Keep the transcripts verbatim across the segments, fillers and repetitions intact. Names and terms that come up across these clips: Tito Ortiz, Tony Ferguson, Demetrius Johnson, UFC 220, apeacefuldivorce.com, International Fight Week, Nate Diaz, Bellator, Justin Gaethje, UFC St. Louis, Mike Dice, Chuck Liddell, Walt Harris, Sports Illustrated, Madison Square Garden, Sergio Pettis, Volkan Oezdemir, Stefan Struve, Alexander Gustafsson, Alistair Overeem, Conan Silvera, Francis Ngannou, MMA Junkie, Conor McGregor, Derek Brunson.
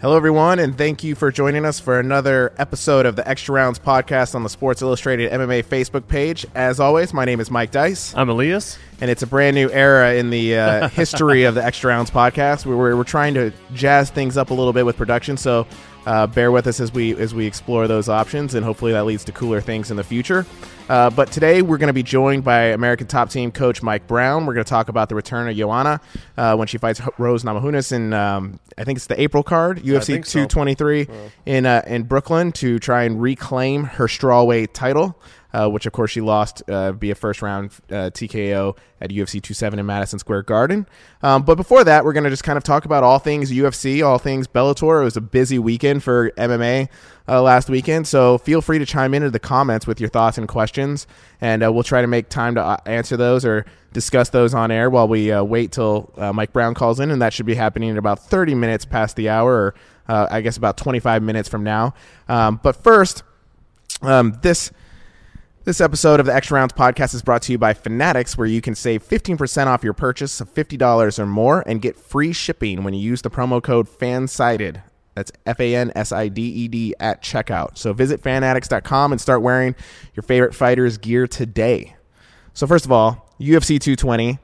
Hello, everyone, and thank you for joining us for another episode of the Extra Rounds podcast on the Sports Illustrated M M A Facebook page. As always, my name is Mike Dice. I'm Elias. And it's a brand new era in the uh, history of the Extra Rounds podcast. We were, we're trying to jazz things up a little bit with production, so uh, bear with us as we, as we explore those options, and hopefully that leads to cooler things in the future. Uh, but today, we're going to be joined by American Top Team coach Mike Brown. We're going to talk about the return of Joanna uh, when she fights Rose Namajunas in, um, I think it's the April card. U F C two twenty-three so. in uh, in Brooklyn to try and reclaim her strawweight title, uh, which of course she lost uh, via first round uh, T K O at U F C two seven in Madison Square Garden. Um, but before that, we're going to just kind of talk about all things U F C, all things Bellator. It was a busy weekend for M M A uh, last weekend, so feel free to chime into the comments with your thoughts and questions, and uh, we'll try to make time to uh, answer those or discuss those on air while we uh, wait till uh, Mike Brown calls in, and that should be happening in about thirty minutes past the hour, or uh, I guess about twenty-five minutes from now. Um, but first, um, this this episode of the Extra Rounds podcast is brought to you by Fanatics, where you can save fifteen percent off your purchase of fifty dollars or more and get free shipping when you use the promo code FANSIDED. That's F A N S I D E D at checkout. So visit fanatics dot com and start wearing your favorite fighter's gear today. So first of all, U F C two twenty,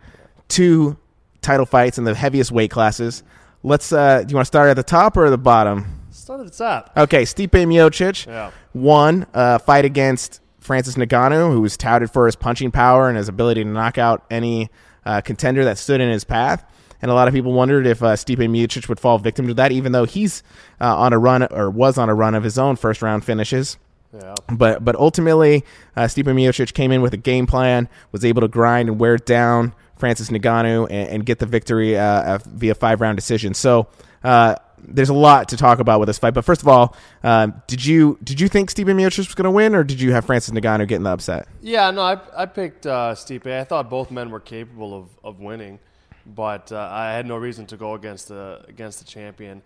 two title fights in the heaviest weight classes. Let's. Uh, do you want to start at the top or the bottom? Start at the top. Okay, Stipe Miocic yeah. won a fight against Francis Ngannou, who was touted for his punching power and his ability to knock out any uh, contender that stood in his path. And a lot of people wondered if uh, Stipe Miocic would fall victim to that, even though he's uh, on a run or was on a run of his own first round finishes. Yeah. But but ultimately, uh, Stipe Miocic came in with a game plan, was able to grind and wear down Francis Ngannou and, and get the victory uh, via five-round decision. So uh, there's a lot to talk about with this fight. But first of all, um, did you did you think Stipe Miocic was going to win, or did you have Francis Ngannou getting the upset? Yeah, no, I I picked uh, Stipe. I thought both men were capable of, of winning, but uh, I had no reason to go against the against the champion.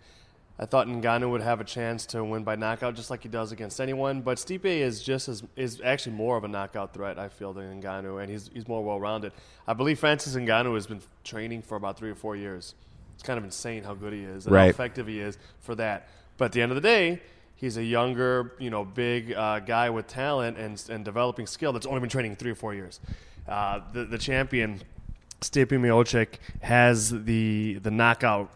I thought Ngannou would have a chance to win by knockout, just like he does against anyone. But Stipe is just as is actually more of a knockout threat, I feel, than Ngannou, and he's he's more well-rounded. I believe Francis Ngannou has been training for about three or four years. It's kind of insane how good he is and right. how effective he is for that. But at the end of the day, he's a younger, you know, big uh, guy with talent and and developing skill that's only been training three or four years. Uh, the the champion Stipe Miocic has the the knockout.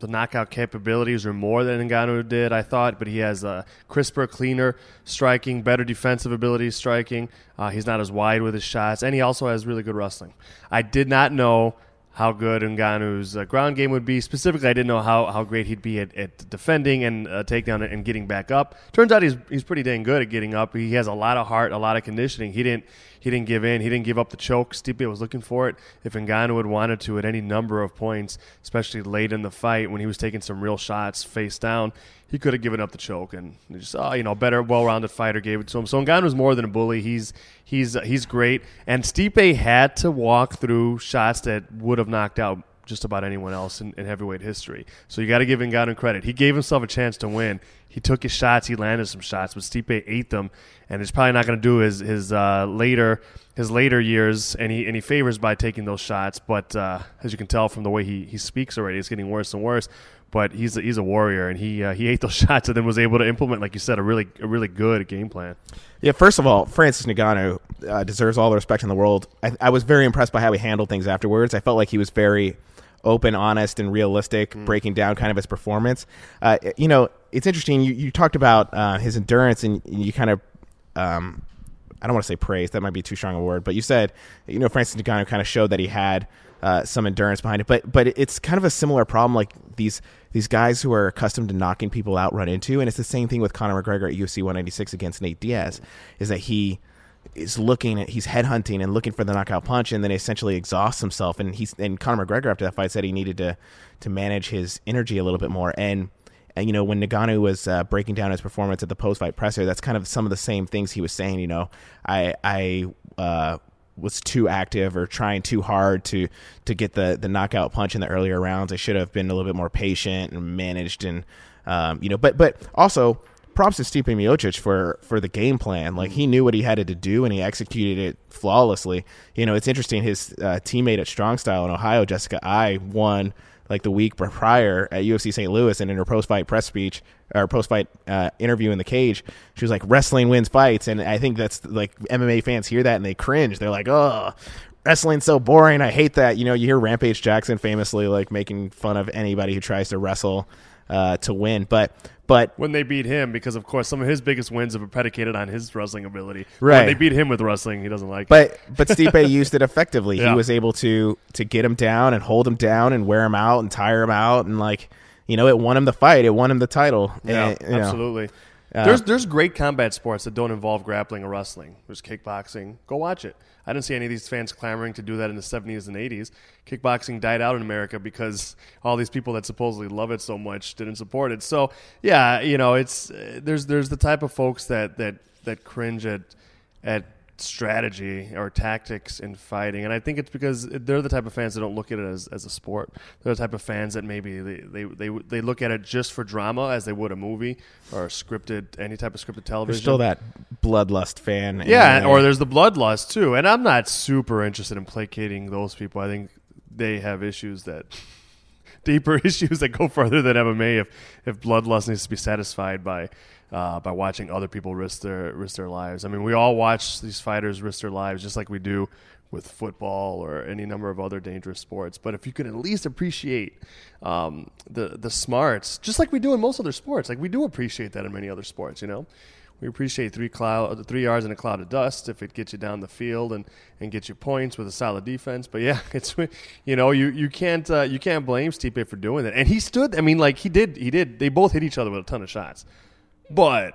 The knockout capabilities are more than Ngannou did, I thought, but he has a crisper, cleaner striking, better defensive abilities striking. Uh, he's not as wide with his shots, and he also has really good wrestling. I did not know how good Ngannou's uh, ground game would be. Specifically, I didn't know how, how great he'd be at, at defending and uh, takedown and getting back up. Turns out he's he's pretty dang good at getting up. He has a lot of heart, a lot of conditioning. He didn't he didn't give in. He didn't give up the choke. Stipe was looking for it. If Ngannou had wanted to at any number of points, especially late in the fight when he was taking some real shots face down, he could have given up the choke, and just oh, you know, better, well-rounded fighter gave it to him. So Ngannou was more than a bully. He's he's uh, he's great, and Stipe had to walk through shots that would have knocked out just about anyone else in, in heavyweight history. So you got to give Ngannou credit. He gave himself a chance to win. He took his shots. He landed some shots, but Stipe ate them, and it's probably not going to do his his uh, later his later years. And he and he favors by taking those shots, but uh, as you can tell from the way he he speaks already, it's getting worse and worse. But he's a, he's a warrior, and he uh, he ate those shots and then was able to implement, like you said, a really a really good game plan. Yeah, first of all, Francis Ngannou uh, deserves all the respect in the world. I, I was very impressed by how he handled things afterwards. I felt like he was very open, honest, and realistic, mm. breaking down kind of his performance. Uh, you know, it's interesting. You, you talked about uh, his endurance, and you kind of um, – I don't want to say praise. That might be too strong a word. But you said, you know, Francis Ngannou kind of showed that he had – Uh, some endurance behind it, but but it's kind of a similar problem like these these guys who are accustomed to knocking people out run into, and it's the same thing with Conor McGregor at U F C one ninety-six against Nate Diaz, is that he is looking at he's headhunting and looking for the knockout punch, and then essentially exhausts himself. And he's and Conor McGregor after that fight said he needed to to manage his energy a little bit more. And and you know, when Ngannou was uh, breaking down his performance at the post fight presser, that's kind of some of the same things he was saying. You know, I I. Uh, was too active or trying too hard to to get the the knockout punch in the earlier rounds. I should have been a little bit more patient and managed, and um, you know, but but also props to Stipe Miocic for for the game plan. Like, he knew what he had to do and he executed it flawlessly. You know, it's interesting, his uh, teammate at Strong Style in Ohio, Jessica I, won like the week prior at U F C Saint Louis, and in her post-fight press speech or post-fight uh, interview in the cage, she was like, wrestling wins fights. And I think that's like, M M A fans hear that and they cringe. They're like, oh, wrestling's so boring. I hate that. You know, you hear Rampage Jackson famously like making fun of anybody who tries to wrestle uh, to win. But But when they beat him, because of course some of his biggest wins have been predicated on his wrestling ability. Right. When they beat him with wrestling, he doesn't like but, it. But Stipe used it effectively. Yeah. He was able to to get him down and hold him down and wear him out and tire him out, and like, you know, it won him the fight. It won him the title. Yeah, and, you absolutely. Know, uh, there's there's great combat sports that don't involve grappling or wrestling. There's kickboxing. Go watch it. I didn't see any of these fans clamoring to do that in the seventies and eighties. Kickboxing died out in America because all these people that supposedly love it so much didn't support it. So, yeah, you know, it's uh, there's there's the type of folks that that, that cringe at at strategy or tactics in fighting, and I think it's because they're the type of fans that don't look at it as, as a sport. They're the type of fans that maybe they, they they they look at it just for drama, as they would a movie or a scripted, any type of scripted television. There's still that bloodlust fan. Yeah, and, uh, or there's the bloodlust too, and I'm not super interested in placating those people. I think they have issues that deeper issues that go further than M M A. If if bloodlust needs to be satisfied by Uh, by watching other people risk their risk their lives. I mean, we all watch these fighters risk their lives just like we do with football or any number of other dangerous sports. But if you can at least appreciate um, the the smarts, just like we do in most other sports, like we do appreciate that in many other sports, you know. We appreciate three cloud, three yards in a cloud of dust if it gets you down the field and, and gets you points with a solid defense. But yeah, it's, you know, you you can't uh, you can't blame Stipe for doing that. And he stood. I mean, like he did he did. They both hit each other with a ton of shots. But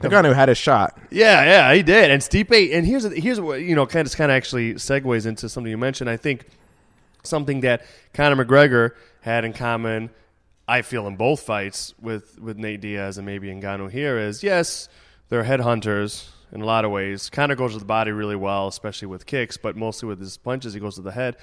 Ngannou had a shot. Yeah, yeah, he did. And Stipe, and here's here's what, you know, kind of kind of actually segues into something you mentioned. I think something that Conor McGregor had in common, I feel, in both fights with, with Nate Diaz and maybe Ngannou here is, yes, they're headhunters in a lot of ways. Conor goes to the body really well, especially with kicks, but mostly with his punches, he goes to the head.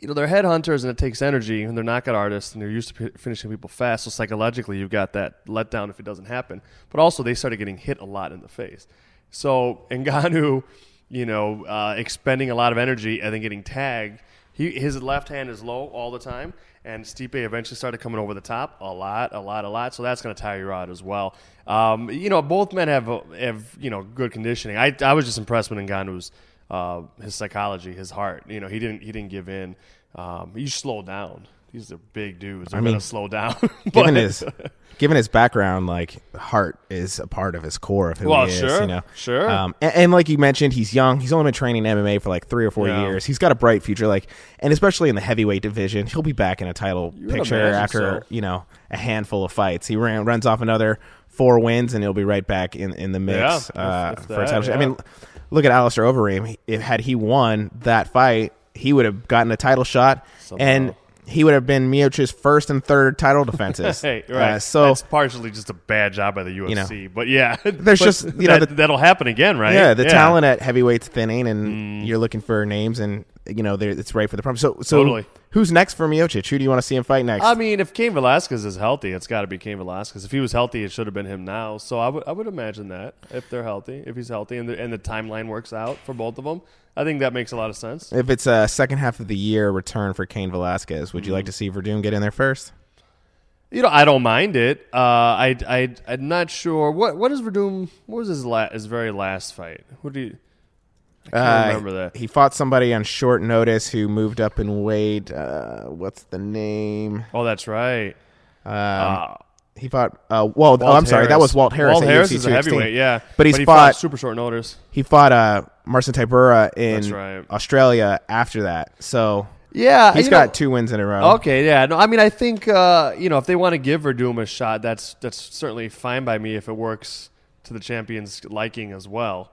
You know, they're headhunters, and it takes energy, and they're knockout artists, and they're used to p- finishing people fast. So psychologically, you've got that letdown if it doesn't happen. But also, they started getting hit a lot in the face. So Ngannou, you know, uh, expending a lot of energy and then getting tagged. He, his left hand is low all the time, and Stipe eventually started coming over the top a lot, a lot, a lot. So that's going to tire you out as well. Um, you know, both men have have you know good conditioning. I I was just impressed with Ngannou's. Uh, his psychology, his heart. You know, he didn't he didn't give in. Um, he slowed down. These are big dudes. They're I mean, going to slow down. But given his given his background, like, heart is a part of his core of who well, he is. Sure, you know? sure. Um, and, and like you mentioned, he's young. He's only been training M M A for like three or four yeah. years. He's got a bright future. Like, and especially in the heavyweight division, he'll be back in a title you picture after so. you know a handful of fights. He ran, runs off another four wins, and he'll be right back in, in the mix yeah, uh, if, if for that, a title. Yeah. I mean. Look at Alistair Overeem. If had he won that fight, he would have gotten a title shot, Somehow. and he would have been Miocic's first and third title defenses. hey, right. Uh, so it's partially just a bad job by the U F C, you know, but yeah, there's but just you know that, the, that'll happen again, right? Yeah, the yeah. talent at heavyweight's thinning, and mm. you're looking for names, and you know it's right for the problem. So, so totally. Who's next for Miocic? Who do you want to see him fight next? I mean, if Kane Velasquez is healthy, it's got to be Kane Velasquez. If he was healthy, it should have been him now. So I would I would imagine that if they're healthy, if he's healthy, and the, and the timeline works out for both of them, I think that makes a lot of sense. If it's a second half of the year return for Kane Velasquez, would you mm-hmm. like to see Werdum get in there first? You know, I don't mind it. Uh, I I I'm not sure what what is Werdum. What was his la- his very last fight? What do you? I can't remember uh, that. He fought somebody on short notice who moved up in weight. Uh, what's the name? Oh, that's right. Um, uh, he fought. Uh, well, oh, I'm sorry. That was Walt Harris. Walt Harris is a heavyweight, yeah. But, he's but he fought, fought super short notice. He fought uh, Marcin Tybura in right. Australia after that. So yeah, he's got know, two wins in a row. Okay, yeah. No, I mean, I think uh, you know if they want to give Werdum a shot, that's that's certainly fine by me if it works to the champion's liking as well.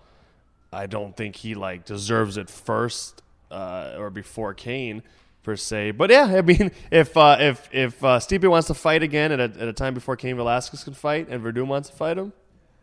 I don't think he like deserves it first uh, or before Kane per se, but yeah, I mean, if uh, if if uh, Stipe wants to fight again at a, at a time before Kane Velasquez can fight, and Werdum wants to fight him,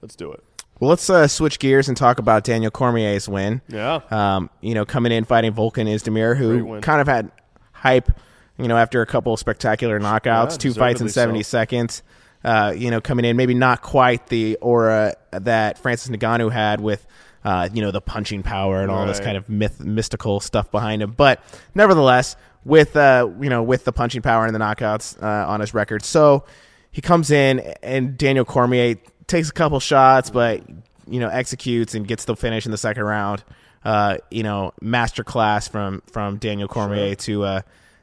let's do it. Well, let's uh, switch gears and talk about Daniel Cormier's win. Yeah, um, you know, coming in fighting Volkan Oezdemir, who kind of had hype, you know, after a couple of spectacular knockouts, yeah, two fights in seventy so. seconds. Uh, you know, coming in maybe not quite the aura that Francis Ngannou had with. Uh, you know, the punching power and all right. this kind of myth, mystical stuff behind him. But nevertheless, with uh, you know, with the punching power and the knockouts uh, on his record. So he comes in, and Daniel Cormier takes a couple shots, but you know, executes and gets the finish in the second round. Uh, you know, masterclass from from Daniel Cormier sure. to uh,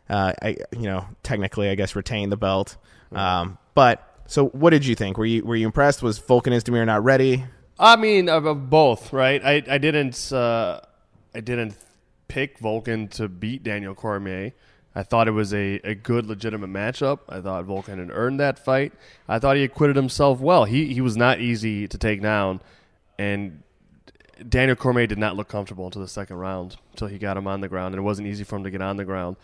uh, I, you know, technically, I guess, retain the belt. Um, but. So what did you think? Were you were you impressed? Was Volkan Oezdemir not ready? I mean, uh, both, right? I I didn't uh, I didn't pick Volkan to beat Daniel Cormier. I thought it was a, a good, legitimate matchup. I thought Volkan had earned that fight. I thought he acquitted himself well. He he was not easy to take down, and Daniel Cormier did not look comfortable until the second round, until he got him on the ground, and it wasn't easy for him to get on the ground.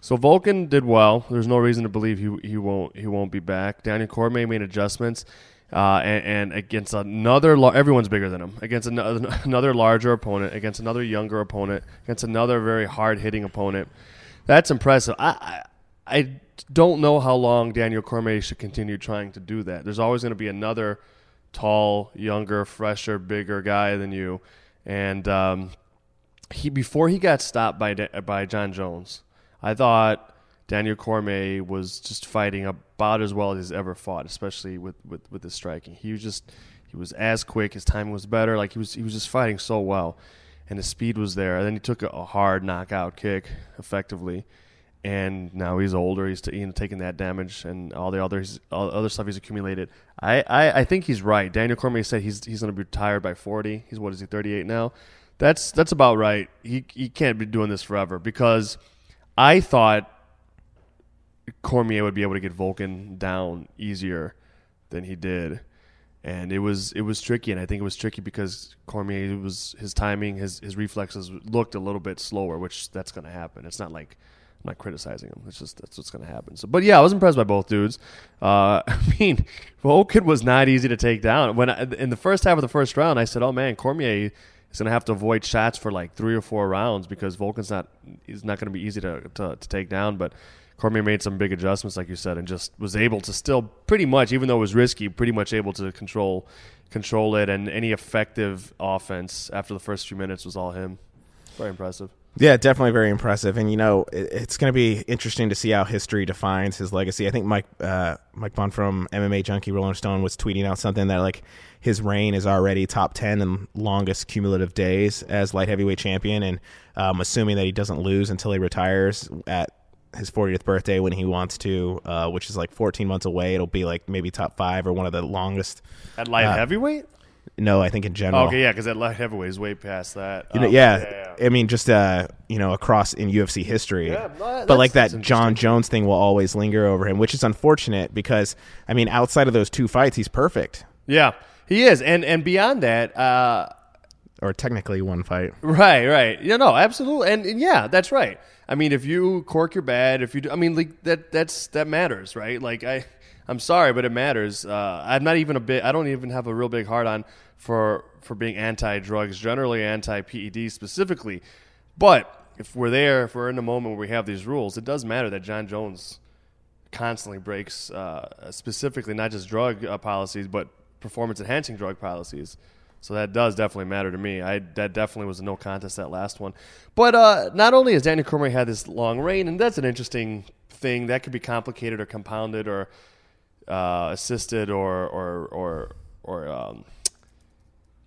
So Volkan did well. There's no reason to believe he he won't he won't be back. Daniel Cormier made adjustments, uh, and, and against another lar- everyone's bigger than him. Against another another larger opponent, against another younger opponent, against another very hard hitting opponent. That's impressive. I, I I don't know how long Daniel Cormier should continue trying to do that. There's always going to be another tall, younger, fresher, bigger guy than you. And um, he before he got stopped by by John Jones, I thought Daniel Cormier was just fighting about as well as he's ever fought, especially with, with, with his striking. He was just he was as quick, his timing was better, like he was he was just fighting so well, and his speed was there. And then he took a, a hard knockout kick, effectively, and now he's older. He's t- you know, taking that damage and all the other all the other stuff he's accumulated. I, I, I think he's right. Daniel Cormier said he's he's going to be retired by forty. He's what is he thirty-eight now? That's that's about right. He he can't be doing this forever because. I thought Cormier would be able to get Volkan down easier than he did, and it was it was tricky. And I think it was tricky because Cormier was his timing, his his reflexes looked a little bit slower, which that's going to happen. It's not like I'm not criticizing him. It's just that's what's going to happen. So, but yeah, I was impressed by both dudes. Uh, I mean, Volkan was not easy to take down. When I, in the first half of the first round, I said, "Oh man, Cormier." He's going to have to avoid shots for like three or four rounds because Volkan's not he's not going to be easy to, to to take down. But Cormier made some big adjustments, like you said, and just was able to still pretty much, even though it was risky, pretty much able to control control it. And any effective offense after the first few minutes was all him. Very impressive. Yeah, definitely very impressive. And, you know, it, it's going to be interesting to see how history defines his legacy. I think Mike uh, Mike Bond from M M A Junkie Rolling Stone was tweeting out something that, like, his reign is already top ten in longest cumulative days as light heavyweight champion. And um, assuming that he doesn't lose until he retires at his fortieth birthday when he wants to, uh, which is, like, fourteen months away, it'll be, like, maybe top five or one of the longest. At light uh, heavyweight? No, I think in general. Okay, yeah, because that light heavyweight is way past that. You know, um, yeah, yeah, yeah, I mean, just uh, you know, across in U F C history. Yeah, no, but like that John Jones thing will always linger over him, which is unfortunate because I mean, outside of those two fights, he's perfect. Yeah, he is, and and beyond that, uh, or technically one fight. Right, right. Yeah, no, absolutely, and, and yeah, that's right. I mean, if you cork your bad, if you, do, I mean, like that, that's that matters, right? Like I. I'm sorry, but it matters. Uh, I'm not even a bit. I don't even have a real big heart on for for being anti-drugs, generally anti-P E D specifically. But if we're there, if we're in a moment where we have these rules, it does matter that John Jones constantly breaks, uh, specifically not just drug uh, policies, but performance-enhancing drug policies. So that does definitely matter to me. I that definitely was a no contest that last one. But uh, not only has Daniel Cormier had this long reign, and that's an interesting thing that could be complicated or compounded or Uh, assisted or or or or um,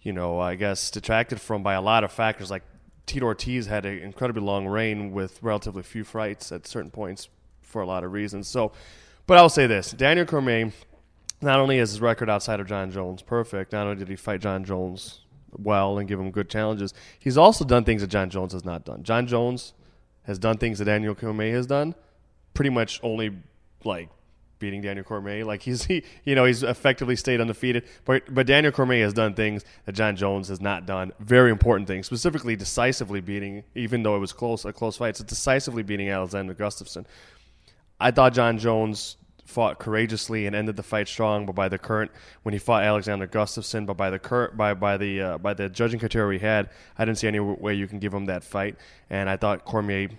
you know, I guess detracted from by a lot of factors. Like Tito Ortiz had an incredibly long reign with relatively few fights at certain points for a lot of reasons. So, but I'll say this: Daniel Cormier, not only is his record outside of John Jones perfect, not only did he fight John Jones well and give him good challenges, he's also done things that John Jones has not done. John Jones has done things that Daniel Cormier has done, pretty much only like. Beating Daniel Cormier, like he's he, you know, he's effectively stayed undefeated. But but Daniel Cormier has done things that John Jones has not done. Very important things, specifically decisively beating, even though it was close a close fight, so decisively beating Alexander Gustafsson. I thought John Jones fought courageously and ended the fight strong, but by the current when he fought Alexander Gustafsson, but by the current by by the uh, by the judging criteria we had, I didn't see any way you can give him that fight, and I thought Cormier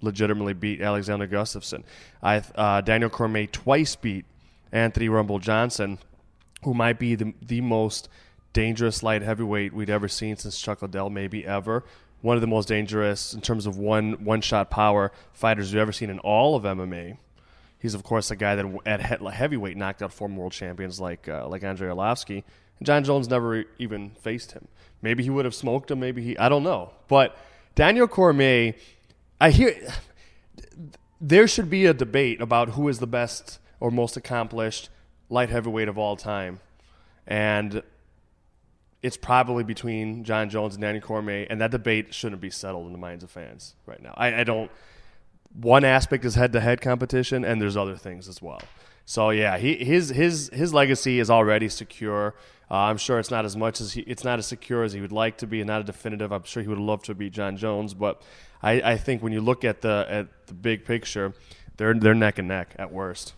legitimately beat Alexander Gustafsson. I uh, Daniel Cormier twice beat Anthony Rumble Johnson, who might be the the most dangerous light heavyweight we'd ever seen since Chuck Liddell, maybe ever. one of the most dangerous in terms of one one shot power fighters you've ever seen in all of M M A. He's of course a guy that at heavyweight knocked out former world champions like uh, like Andrei Arlovsky. John Jones never even faced him. Maybe he would have smoked him. Maybe he, I don't know. But Daniel Cormier, I hear there should be a debate about who is the best or most accomplished light heavyweight of all time. And it's probably between John Jones and Daniel Cormier, and that debate shouldn't be settled in the minds of fans right now. I, I don't – one aspect is head-to-head competition, and there's other things as well. So, yeah, he, his his his legacy is already secure. Uh, I'm sure it's not as much as he, it's not as secure as he would like to be, and not a definitive. I'm sure he would love to beat John Jones, but I, I think when you look at the at the big picture, they're they're neck and neck at worst.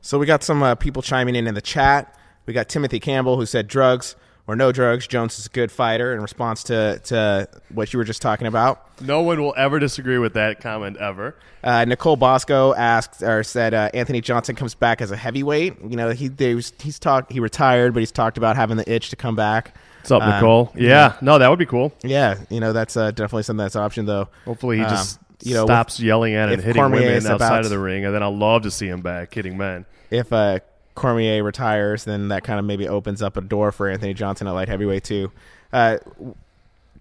So we got some uh, people chiming in in the chat. We got Timothy Campbell who said drugs or no drugs, Jones is a good fighter, in response to to what you were just talking about. No one will ever disagree with that comment ever. Uh, Nicole Bosco asked or said uh, Anthony Johnson comes back as a heavyweight. You know, he they was, he's talked he retired, but he's talked about having the itch to come back. What's up, um, Nicole? Yeah, yeah, no, that would be cool. Yeah, you know, that's uh, definitely something that's an option though. Hopefully he um, just you know, stops with, yelling at and hitting Cormier women outside of the ring, and then I'd love to see him back hitting men. If uh. Cormier retires, then that kind of maybe opens up a door for Anthony Johnson at light heavyweight too. Uh,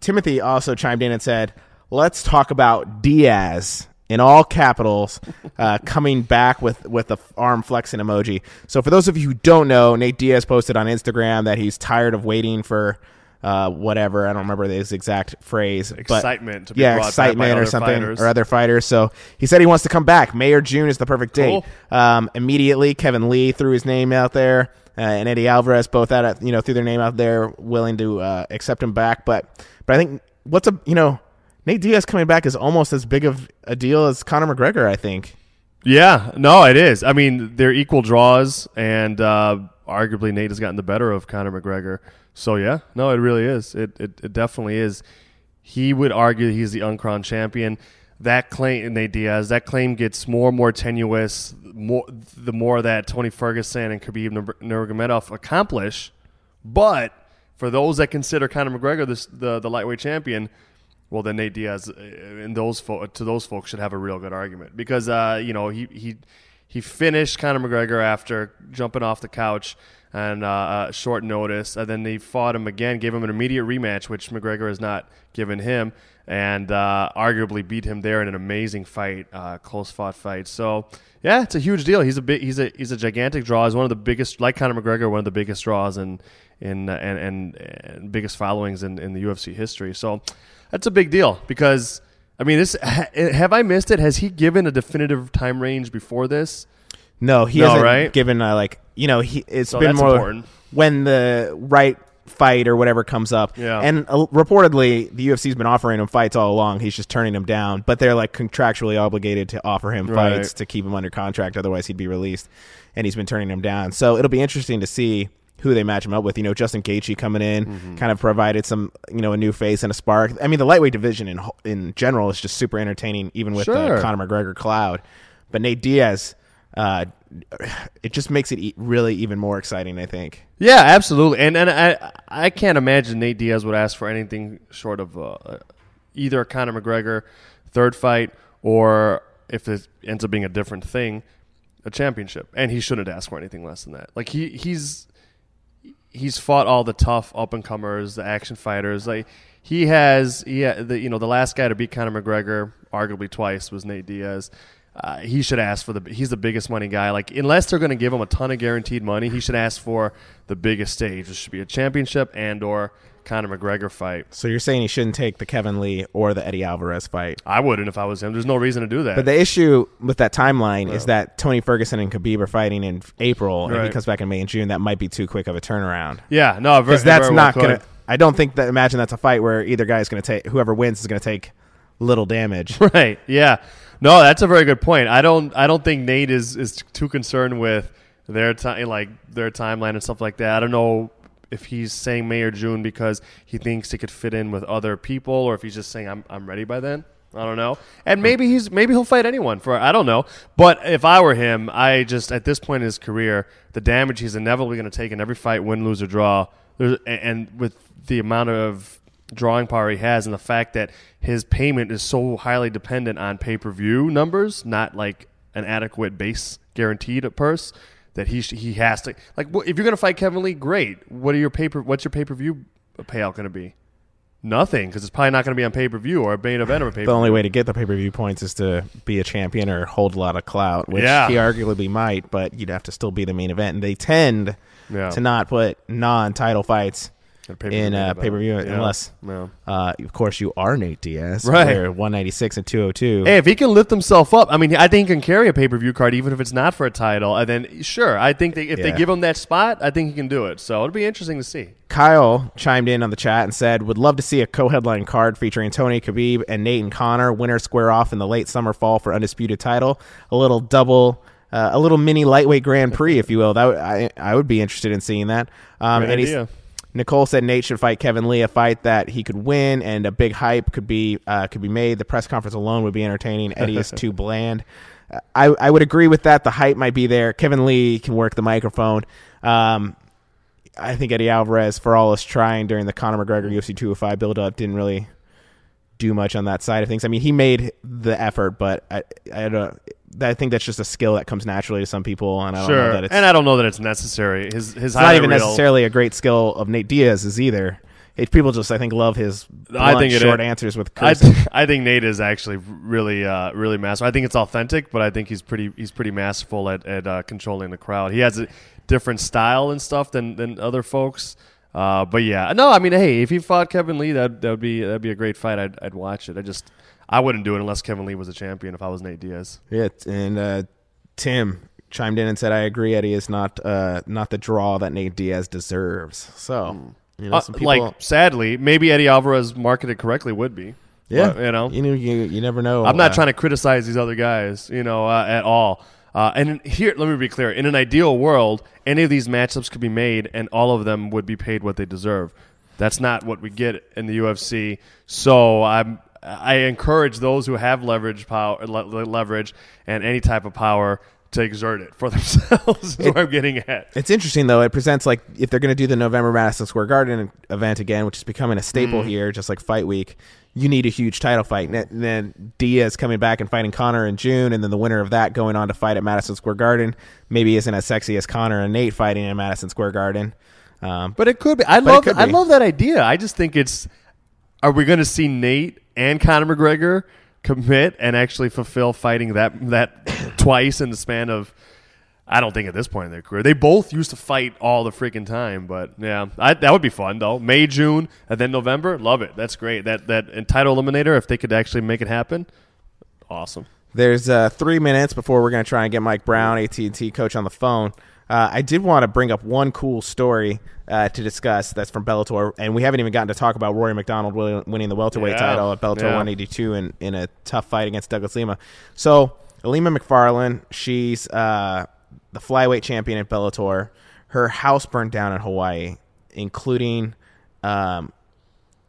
Timothy also chimed in and said, let's talk about Diaz in all capitals uh, coming back with, with the arm flexing emoji. So for those of you who don't know, Nate Diaz posted on Instagram that he's tired of waiting for uh, whatever. I don't remember his exact phrase. Excitement. But, to be yeah, excitement or something fighters. or other fighters. So he said he wants to come back. May or June is the perfect cool. date. Um, immediately, Kevin Lee threw his name out there uh, and Eddie Alvarez both out, you know, threw their name out there, willing to uh, accept him back. But but I think what's a you know Nate Diaz coming back is almost as big of a deal as Conor McGregor, I think. Yeah, no, it is. I mean, they're equal draws, and uh, arguably Nate has gotten the better of Conor McGregor. So, yeah, no, it really is. It, it it definitely is. He would argue he's the uncrowned champion. That claim, Nate Diaz, that claim gets more and more tenuous more, the more that Tony Ferguson and Khabib Nurmagomedov accomplish. But for those that consider Conor McGregor this, the, the lightweight champion, well, then Nate Diaz and those fo- to those folks should have a real good argument. Because, uh, you know, he, he, he finished Conor McGregor after jumping off the couch and uh, uh, short notice, and then they fought him again, gave him an immediate rematch, which McGregor has not given him, and uh, arguably beat him there in an amazing fight, uh, close-fought fight. So, yeah, it's a huge deal. He's a big, he's a he's a gigantic draw. He's one of the biggest, like Conor McGregor, one of the biggest draws in in uh, and, and and biggest followings in, in the U F C history. So, that's a big deal because I mean, this ha, have I missed it? Has he given a definitive time range before this? No, he no, hasn't right? given uh, like. You know, he it's so been more important. When the right fight or whatever comes up. Yeah. And uh, reportedly, the U F C's been offering him fights all along. He's just turning them down. But they're, like, contractually obligated to offer him right. fights to keep him under contract. Otherwise, he'd be released. And he's been turning them down. So it'll be interesting to see who they match him up with. You know, Justin Gaethje coming in mm-hmm. kind of provided some, you know, a new face and a spark. I mean, the lightweight division in in general is just super entertaining, even with sure. the Conor McGregor cloud. But Nate Diaz... Uh, it just makes it really even more exciting, I think. Yeah, absolutely. And and I I can't imagine Nate Diaz would ask for anything short of uh, either Conor McGregor third fight or, if it ends up being a different thing, a championship. And he shouldn't ask for anything less than that. Like he he's he's fought all the tough up and comers, the action fighters. Like he has yeah, the you know the last guy to beat Conor McGregor arguably twice was Nate Diaz. Uh, he should ask for the – he's the biggest money guy. Like, unless they're going to give him a ton of guaranteed money, he should ask for the biggest stage, which should be a championship and or Conor McGregor fight. So you're saying he shouldn't take the Kevin Lee or the Eddie Alvarez fight? I wouldn't if I was him. There's no reason to do that. But the issue with that timeline yeah. is that Tony Ferguson and Khabib are fighting in April, right. and if he comes back in May and June, that might be too quick of a turnaround. Yeah, no, because that's well not going to – I don't think that – imagine that's a fight where either guy is going to take – whoever wins is going to take little damage. Right, yeah. No, that's a very good point. I don't I don't think Nate is, is too concerned with their time like their timeline and stuff like that. I don't know if he's saying May or June because he thinks he could fit in with other people or if he's just saying I'm I'm ready by then. I don't know. And maybe he's maybe he'll fight anyone for I don't know. But if I were him, I just at this point in his career, the damage he's inevitably going to take in every fight, win, lose or draw, and with the amount of drawing power he has, and the fact that his payment is so highly dependent on pay-per-view numbers, not like an adequate base guaranteed purse, that he he has to, like, if you're going to fight Kevin Lee, great. What are your paper? What's your pay-per-view payout going to be? Nothing, because it's probably not going to be on pay-per-view or a main event or a pay-per-view. The only way to get the pay-per-view points is to be a champion or hold a lot of clout, which yeah. he arguably might, but you'd have to still be the main event. And they tend yeah. to not put non-title fights in a uh, pay-per-view, yeah. unless, yeah. Uh, of course, you are Nate Diaz. Right. Where one ninety-six and two oh two. Hey, if he can lift himself up, I mean, I think he can carry a pay-per-view card, even if it's not for a title. And then, sure, I think they, if yeah. they give him that spot, I think he can do it. So it'll be interesting to see. Kyle chimed in on the chat and said, would love to see a co-headline card featuring Tony, Khabib, and Nate and Conor. Winner square off in the late summer fall for undisputed title. A little double... Uh, a little mini lightweight Grand Prix, if you will. That w- I, I would be interested in seeing that. Um, and he's, Nicole said Nate should fight Kevin Lee, a fight that he could win, and a big hype could be uh, could be made. The press conference alone would be entertaining. Eddie is too bland. Uh, I, I would agree with that. The hype might be there. Kevin Lee can work the microphone. Um, I think Eddie Alvarez, for all his trying during the Conor McGregor U F C two oh five build-up, didn't really do much on that side of things. I mean, he made the effort, but I, I don't I think that's just a skill that comes naturally to some people, and I don't sure. know that it's, and I don't know that it's necessary. His his it's not even reel. necessarily a great skill of Nate Diaz's either. It, people just I think love his blunt, I think short is. answers with I, th- I think Nate is actually really uh, really masterful. I think it's authentic, but I think he's pretty he's pretty masterful at at uh, controlling the crowd. He has a different style and stuff than than other folks. Uh, but yeah, no, I mean, hey, if he fought Kevin Lee, that that would be that'd be a great fight. I'd I'd watch it. I just. I wouldn't do it unless Kevin Lee was a champion if I was Nate Diaz. Yeah, and uh, Tim chimed in and said, I agree, Eddie is not uh, not the draw that Nate Diaz deserves. So, you know, uh, some people... Like, sadly, maybe Eddie Alvarez marketed correctly would be. Yeah. But, you know? You, you, you never know. I'm not uh, trying to criticize these other guys, you know, uh, at all. Uh, and here, let me be clear. In an ideal world, any of these matchups could be made and all of them would be paid what they deserve. That's not what we get in the U F C. So, I'm... I encourage those who have leverage power, le- leverage, and any type of power to exert it for themselves. Is it, where I'm getting at. It's interesting though. It presents, like, if they're going to do the November Madison Square Garden event again, which is becoming a staple mm. here, just like Fight Week. You need a huge title fight, and then Diaz coming back and fighting Conor in June, and then the winner of that going on to fight at Madison Square Garden maybe isn't as sexy as Conor and Nate fighting in Madison Square Garden. Um, but it could be. I love. Be. I love that idea. I just think it's. Are we going to see Nate and Conor McGregor commit and actually fulfill fighting that that twice in the span of, I don't think at this point in their career. They both used to fight all the freaking time, but yeah, I, that would be fun though. May, June, and then November, love it. That's great. That that title eliminator, if they could actually make it happen, awesome. There's uh, three minutes before we're going to try and get Mike Brown, A T and T coach, on the phone. Uh, I did want to bring up one cool story uh, to discuss that's from Bellator, and we haven't even gotten to talk about Rory McDonald winning the welterweight yeah. title at Bellator yeah. one eighty-two in, in a tough fight against Douglas Lima. So, Alima McFarlane, she's uh, the flyweight champion at Bellator. Her house burned down in Hawaii, including um,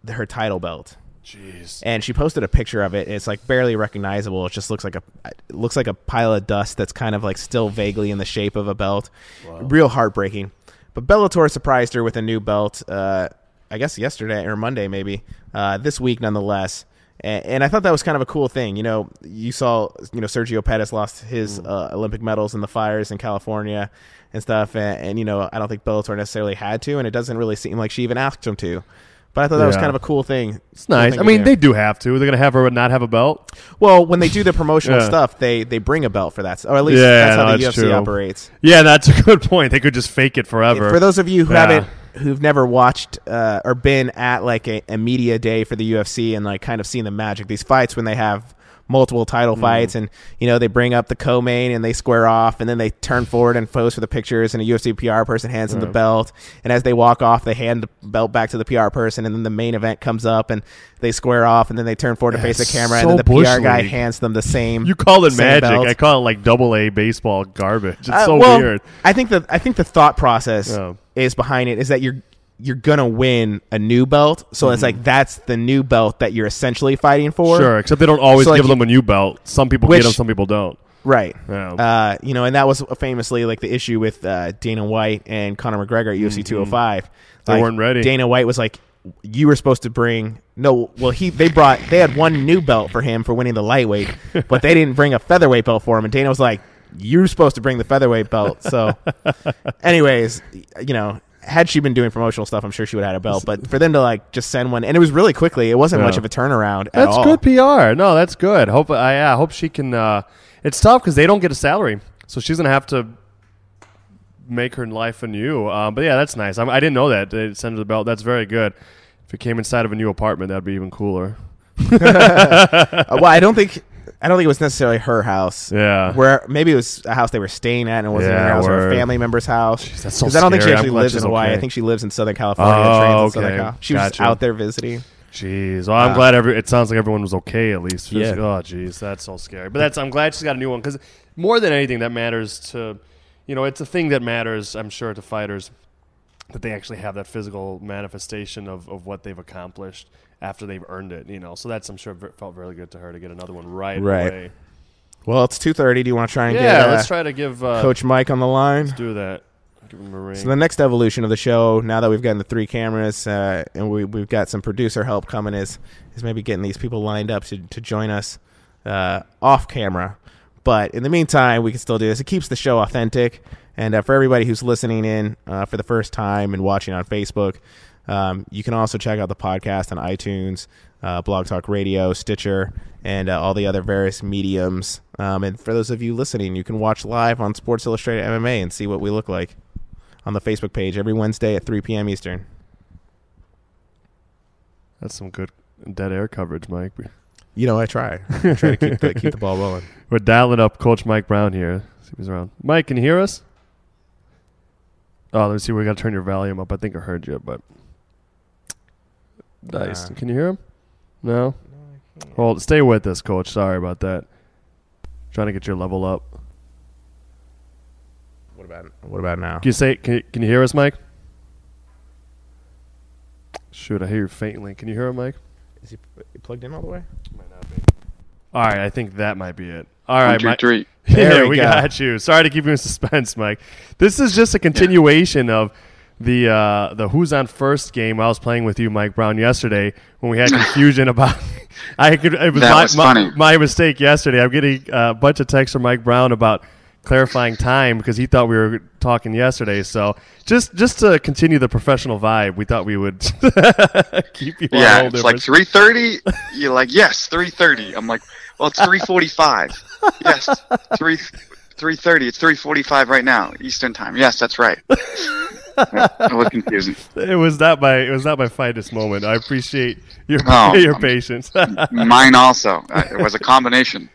the, her title belt. Jeez. And she posted a picture of it. It's like barely recognizable. It just looks like a it looks like a pile of dust that's kind of like still vaguely in the shape of a belt. Wow. Real heartbreaking. But Bellator surprised her with a new belt, uh, I guess yesterday or Monday maybe, uh, this week nonetheless. And, and I thought that was kind of a cool thing. You know, you saw you know Sergio Pettis lost his mm. uh, Olympic medals in the fires in California and stuff. And, and, you know, I don't think Bellator necessarily had to, and it doesn't really seem like she even asked him to. But I thought that yeah. was kind of a cool thing. It's nice. I mean, do. they do have to. They're going to have her not have a belt? Well, when they do the promotional yeah. stuff, they they bring a belt for that. Or at least yeah, that's no, how the that's U F C true. operates. Yeah, that's a good point. They could just fake it forever. For those of you who yeah. haven't, who've never watched uh, or been at like a, a media day for the U F C and like kind of seen the magic, these fights when they have multiple title mm. fights and, you know, they bring up the co-main and they square off and then they turn forward and pose for the pictures and a U F C P R person hands them right. the belt, and as they walk off they hand the belt back to the P R person, and then the main event comes up and they square off and then they turn forward to face the camera, so and then the P R league. guy hands them the same. You call it magic. Belt. I call it like double A baseball garbage. It's uh, so well, weird. I think the I think the thought process yeah. is behind it is that you're you're going to win a new belt. So mm. it's like, that's the new belt that you're essentially fighting for. Sure. Except they don't always so give like them you, a new belt. Some people which, get them, some people don't. Right. Yeah. Uh, you know, and that was famously like the issue with uh, Dana White and Conor McGregor at U F C mm-hmm. two oh five. They like, weren't ready. Dana White was like, you were supposed to bring no. Well, he they brought they had one new belt for him for winning the lightweight, but they didn't bring a featherweight belt for him. And Dana was like, "You're supposed to bring the featherweight belt." So, anyways, you know, had she been doing promotional stuff, I'm sure she would have had a belt. But for them to like just send one, and it was really quickly. It wasn't yeah. much of a turnaround. That's at all. Good P R. No, that's good. Hope I yeah, hope she can. Uh, it's tough because they don't get a salary, so she's gonna have to make her life anew. Um, but yeah, that's nice. I, I didn't know that they sent her the belt. That's very good. If it came inside of a new apartment, that'd be even cooler. Well, I don't think I don't think it was necessarily her house. Yeah, where maybe it was a house they were staying at, and it wasn't yeah, her house or a family member's house. Jeez, that's so scary. I don't think she actually I'm lives in Hawaii. Okay. I think she lives in Southern California. Oh, trains in okay. Southern Cal- she gotcha. was out there visiting. Jeez, well, I'm uh, glad. Every it sounds like everyone was okay at least. Yeah. Oh, jeez, that's so scary. But that's I'm glad she's got a new one because more than anything, that matters to. You know, it's a thing that matters, I'm sure, to fighters that they actually have that physical manifestation of, of what they've accomplished after they've earned it, you know. So that's, I'm sure, v- felt really good to her to get another one right, right. away. Well, it's two thirty. Do you want to try and yeah, get uh, let's try to give uh, Coach Mike on the line? Let's do that. Give him a ring. So the next evolution of the show, now that we've gotten the three cameras uh, and we, we've got some producer help coming, is, is maybe getting these people lined up to, to join us uh, off camera. But in the meantime, we can still do this. It keeps the show authentic. And uh, for everybody who's listening in uh, for the first time and watching on Facebook, um, you can also check out the podcast on iTunes, uh, Blog Talk Radio, Stitcher, and uh, all the other various mediums. Um, and for those of you listening, you can watch live on Sports Illustrated M M A and see what we look like on the Facebook page every Wednesday at three p.m. Eastern. That's some good dead air coverage, Mike. You know, I try. I try to keep the, keep the ball rolling. We're dialing up Coach Mike Brown here. See if he's around. Mike, can you hear us? Oh, let me see. We got to turn your volume up. I think I heard you, but... Dice. Uh, can you hear him? No? no Hold. Stay with us, Coach. Sorry about that. Trying to get your level up. What about What about now? Can you, say, can you, can you hear us, Mike? Shoot, I hear you faintly. Can you hear him, Mike? Is he plugged in all the way? Might not be. All right, I think that might be it. All right, Mike. There yeah, we go. Got you. Sorry to keep you in suspense, Mike. This is just a continuation yeah. of the uh, the Who's on First game I was playing with you, Mike Brown, yesterday when we had confusion about – I could, it was, that my, was funny. My, my mistake yesterday. I'm getting a bunch of texts from Mike Brown about clarifying time because he thought we were talking yesterday. So just just to continue the professional vibe, we thought we would keep you on. Yeah, it's like three thirty. You're like, yes, three thirty. I'm like, well, it's three forty-five. Yes, three thirty. It's three forty-five right now, Eastern time. Yes, that's right. It was confusing. It was not my it was not my finest moment. I appreciate your oh, your um, patience. Mine also. It was a combination.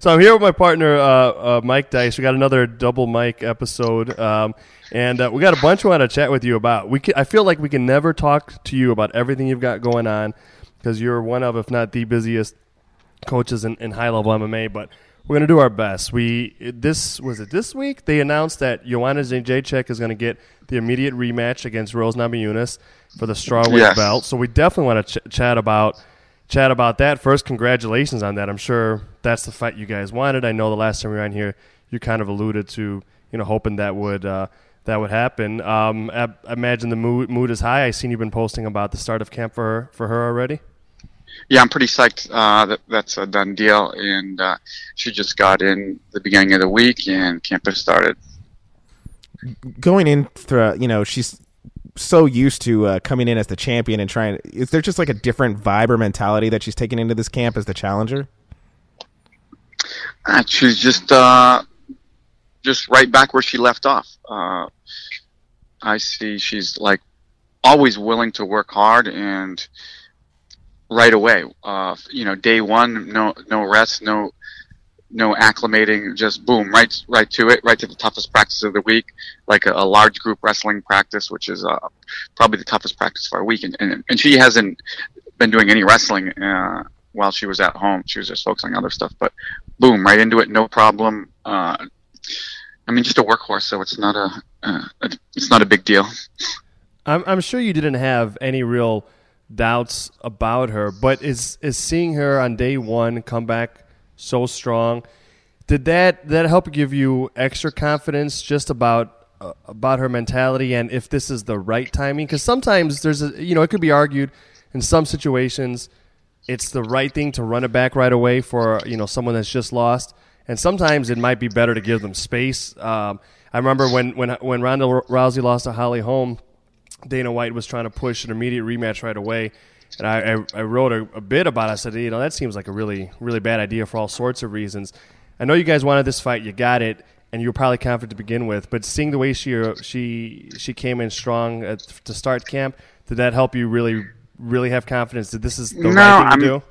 So I'm here with my partner uh, uh, Mike Dice. We got another double Mike episode, um, and uh, we got a bunch we want to chat with you about. We can, I feel like we can never talk to you about everything you've got going on because you're one of, if not the busiest, coaches in, in high level M M A, but. We're going to do our best. We this was it this week? They announced that Joanna Jędrzejczyk is going to get the immediate rematch against Rose Namajunas for the strawweight yes. belt. So we definitely want to ch- chat about chat about that. First, congratulations on that. I'm sure that's the fight you guys wanted. I know the last time we were on here, you kind of alluded to, you know, hoping that would uh, that would happen. Um, I, I imagine the mood, mood is high. I've seen you've been posting about the start of camp for her, for her already. Yeah, I'm pretty psyched uh, that that's a done deal, and uh, she just got in the beginning of the week, and camp has started. Going in, through, you know, she's so used to uh, coming in as the champion and trying. Is there just like a different vibe or mentality that she's taking into this camp as the challenger? Uh, she's just uh, just right back where she left off. Uh, I see she's like always willing to work hard and. Right away, uh, you know, day one, no, no rest, no, no acclimating, just boom, right, right to it, right to the toughest practice of the week, like a, a large group wrestling practice, which is uh, probably the toughest practice for a week, and, and and she hasn't been doing any wrestling uh, while she was at home. She was just focusing on other stuff, but boom, right into it, no problem. Uh, I mean, just a workhorse, so it's not a, uh, a it's not a big deal. I'm I'm sure you didn't have any real. Doubts about her, but is is seeing her on day one come back so strong, did that that help give you extra confidence just about about her mentality and if this is the right timing. Because sometimes there's a, you know, it could be argued in some situations it's the right thing to run it back right away for, you know, someone that's just lost. And sometimes it might be better to give them space. Um, I remember when, when, when Ronda Rousey lost to Holly Holm, Dana White was trying to push an immediate rematch right away. And I, I, I wrote a, a bit about it. I said, you know, that seems like a really, really bad idea for all sorts of reasons. I know you guys wanted this fight. You got it. And you were probably confident to begin with. But seeing the way she she she came in strong at, to start camp, did that help you really, really have confidence that this is the no, right thing I'm, to do?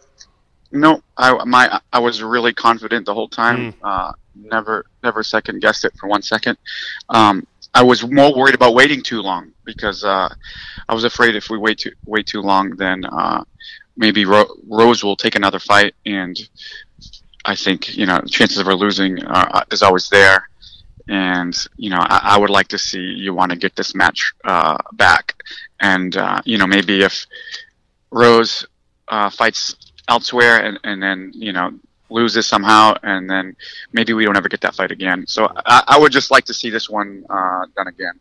No, I, my, I was really confident the whole time. Mm. Uh, never never second-guessed it for one second. Um, I was more worried about waiting too long because uh, I was afraid if we wait too, wait too long, then uh, maybe Ro- Rose will take another fight. And I think, you know, the chances of her losing uh, is always there. And, you know, I, I would like to see you want to get this match uh, back. And, uh, you know, maybe if Rose uh, fights elsewhere and, and then, you know, loses somehow, and then maybe we don't ever get that fight again. So I, I would just like to see this one uh, done again.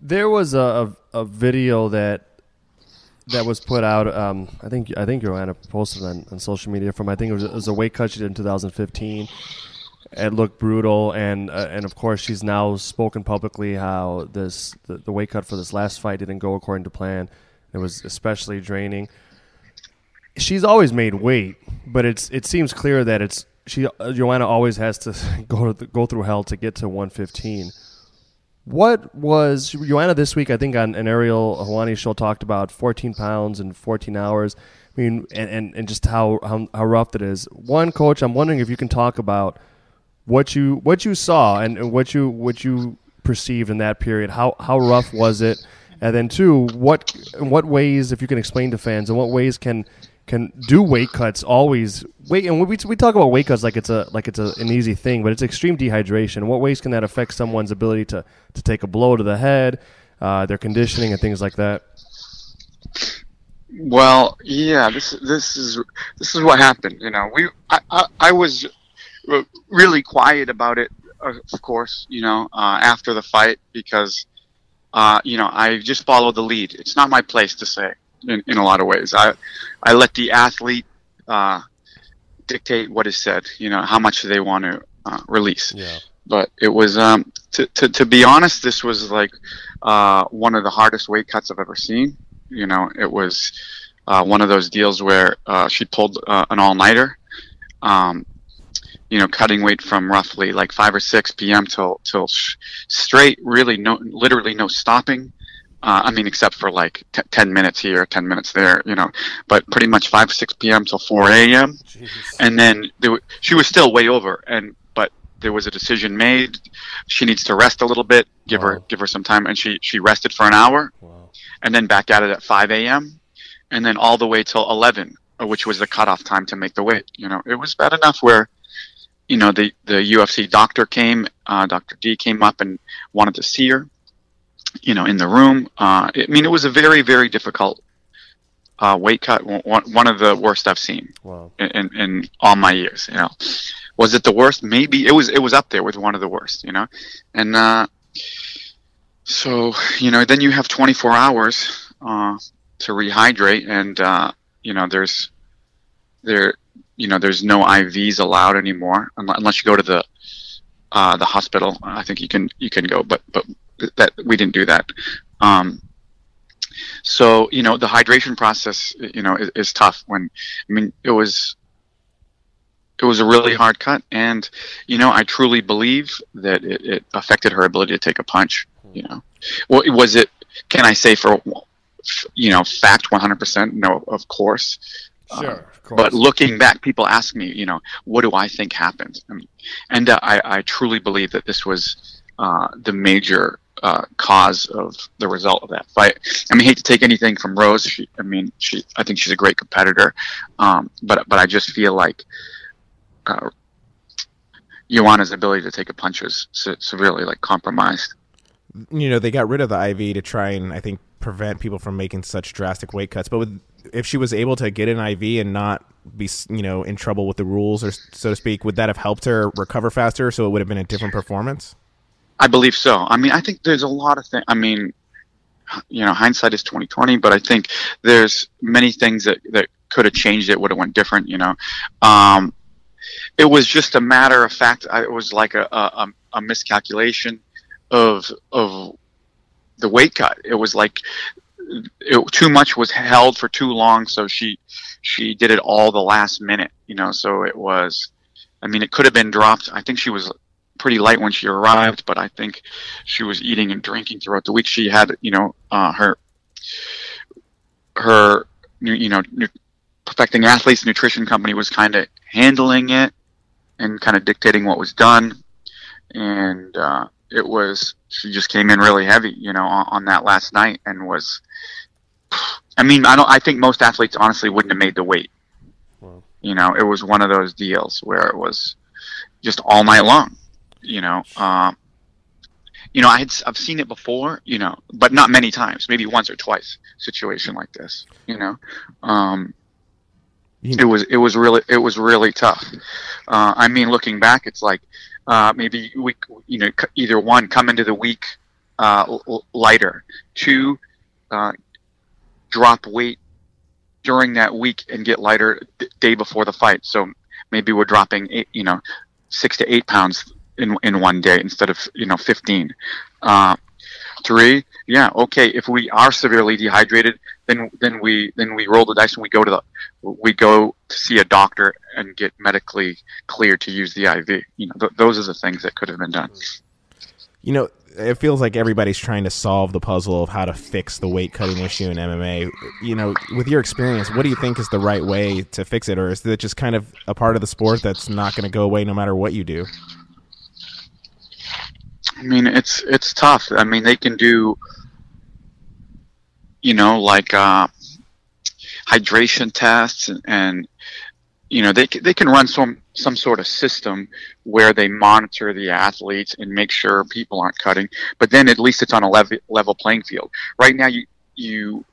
There was a, a video that that was put out. Um, I think I think Joanna posted on, on social media from, I think it was, it was a weight cut she did in two thousand fifteen. It looked brutal, and uh, and of course she's now spoken publicly how this the, the weight cut for this last fight didn't go according to plan. It was especially draining. She's always made weight, but it's it seems clear that it's she Joanna always has to go to the, go through hell to get to one fifteen. What was Joanna this week? I think on an Ariel Helwani show talked about fourteen pounds in fourteen hours. I mean, and, and, and just how, how how rough it is. One, coach, I'm wondering if you can talk about what you what you saw and what you what you perceived in that period. How how rough was it? And then two, what in what ways, if you can explain to fans, in what ways can can do weight cuts always wait? And we we talk about weight cuts like it's a like it's a, an easy thing, but it's extreme dehydration. In what ways can that affect someone's ability to to take a blow to the head, uh, their conditioning, and things like that? Well, yeah, this this is this is what happened. You know, we I I, I was. really quiet about it, of course, you know, uh, after the fight, because, uh, you know, I just follow the lead. It's not my place to say in, in a lot of ways. I, I let the athlete uh, dictate what is said, you know, how much they want to uh, release. Yeah. But it was, um, to, to, to be honest, this was like uh, one of the hardest weight cuts I've ever seen. You know, it was uh, one of those deals where uh, she pulled uh, an all-nighter. Um you know, cutting weight from roughly like five or six p.m. till till straight, really no, literally no stopping. Uh, I mean, except for like t- ten minutes here, ten minutes there, you know, but pretty much five, six p.m. till four a.m. And then there were, she was still way over. And, but there was a decision made. She needs to rest a little bit, give wow. her, give her some time. And she, she rested for an hour wow. and then back at it at five a.m. and then all the way till eleven, which was the cutoff time to make the weight. You know, it was bad enough where, you know, the, the U F C doctor came, uh, Doctor D came up and wanted to see her, you know, in the room. Uh, I mean, it was a very, very difficult uh, weight cut, one, one of the worst I've seen wow. in, in all my years, you know. Was it the worst? Maybe. It was It was up there with one of the worst, you know. And uh, so, you know, then you have twenty-four hours uh, to rehydrate, and, uh, you know, there's – there. You know, there's no I Vs allowed anymore unless you go to the uh, the hospital. I think you can you can go, but but that we didn't do that. Um, so you know, the hydration process, you know, is, is tough. When I mean, it was it was a really hard cut, and you know, I truly believe that it, it affected her ability to take a punch. You know, well, was it? Can I say for you know fact one hundred percent? No, of course. Sure, of course. Uh, but looking back, people ask me, you know, what do I think happened? And, and uh, I, I truly believe that this was uh, the major uh, cause of the result of that fight. I mean, I hate to take anything from Rose. She, I mean, she, I think she's a great competitor. Um, but but I just feel like uh, Ioana's ability to take a punch was se- severely, like, compromised. You know, they got rid of the I V to try and, I think, prevent people from making such drastic weight cuts. But with, if she was able to get an I V and not be, you know, in trouble with the rules, or so to speak, would that have helped her recover faster so it would have been a different performance? I believe so. I mean, I think there's a lot of things. I mean, you know, hindsight is twenty twenty, but I think there's many things that, that could have changed it, would have went different, you know. Um, it was just a matter of fact. It was like a, a, a miscalculation of, of the weight cut. It was like it, too much was held for too long. So she, she did it all the last minute, you know, so it was, I mean, it could have been dropped. I think she was pretty light when she arrived, but I think she was eating and drinking throughout the week. She had, you know, uh, her, her, you know, Perfecting Athletes Nutrition Company was kind of handling it and kind of dictating what was done. And, uh, it was, she just came in really heavy, you know, on, on that last night, and was, I mean, I don't, I think most athletes honestly wouldn't have made the weight. Wow. You know, it was one of those deals where it was just all night long, you know, um, you know, I had, I've seen it before, you know, but not many times, maybe once or twice, situation like this, you know, um, it was, it was really, it was really tough. Uh, I mean, looking back, it's like, uh, maybe we, you know, either one, come into the week, uh, lighter, two, uh, drop weight during that week and get lighter the day before the fight. So maybe we're dropping eight, you know, six to eight pounds in, in one day instead of, you know, fifteen, uh, three. Yeah. Okay. If we are severely dehydrated, then, then we, then we roll the dice and we go to the, we go to see a doctor and get medically cleared to use the I V. You know, th those are the things that could have been done. You know, it feels like everybody's trying to solve the puzzle of how to fix the weight cutting issue in M M A. You know, with your experience, what do you think is the right way to fix it? Or is it just kind of a part of the sport that's not going to go away no matter what you do? I mean, it's, it's tough. I mean, they can do, you know, like, uh, hydration tests and, and, you know, they, they can run some, some sort of system where they monitor the athletes and make sure people aren't cutting, but then at least it's on a level, level playing field. Right now, you, you,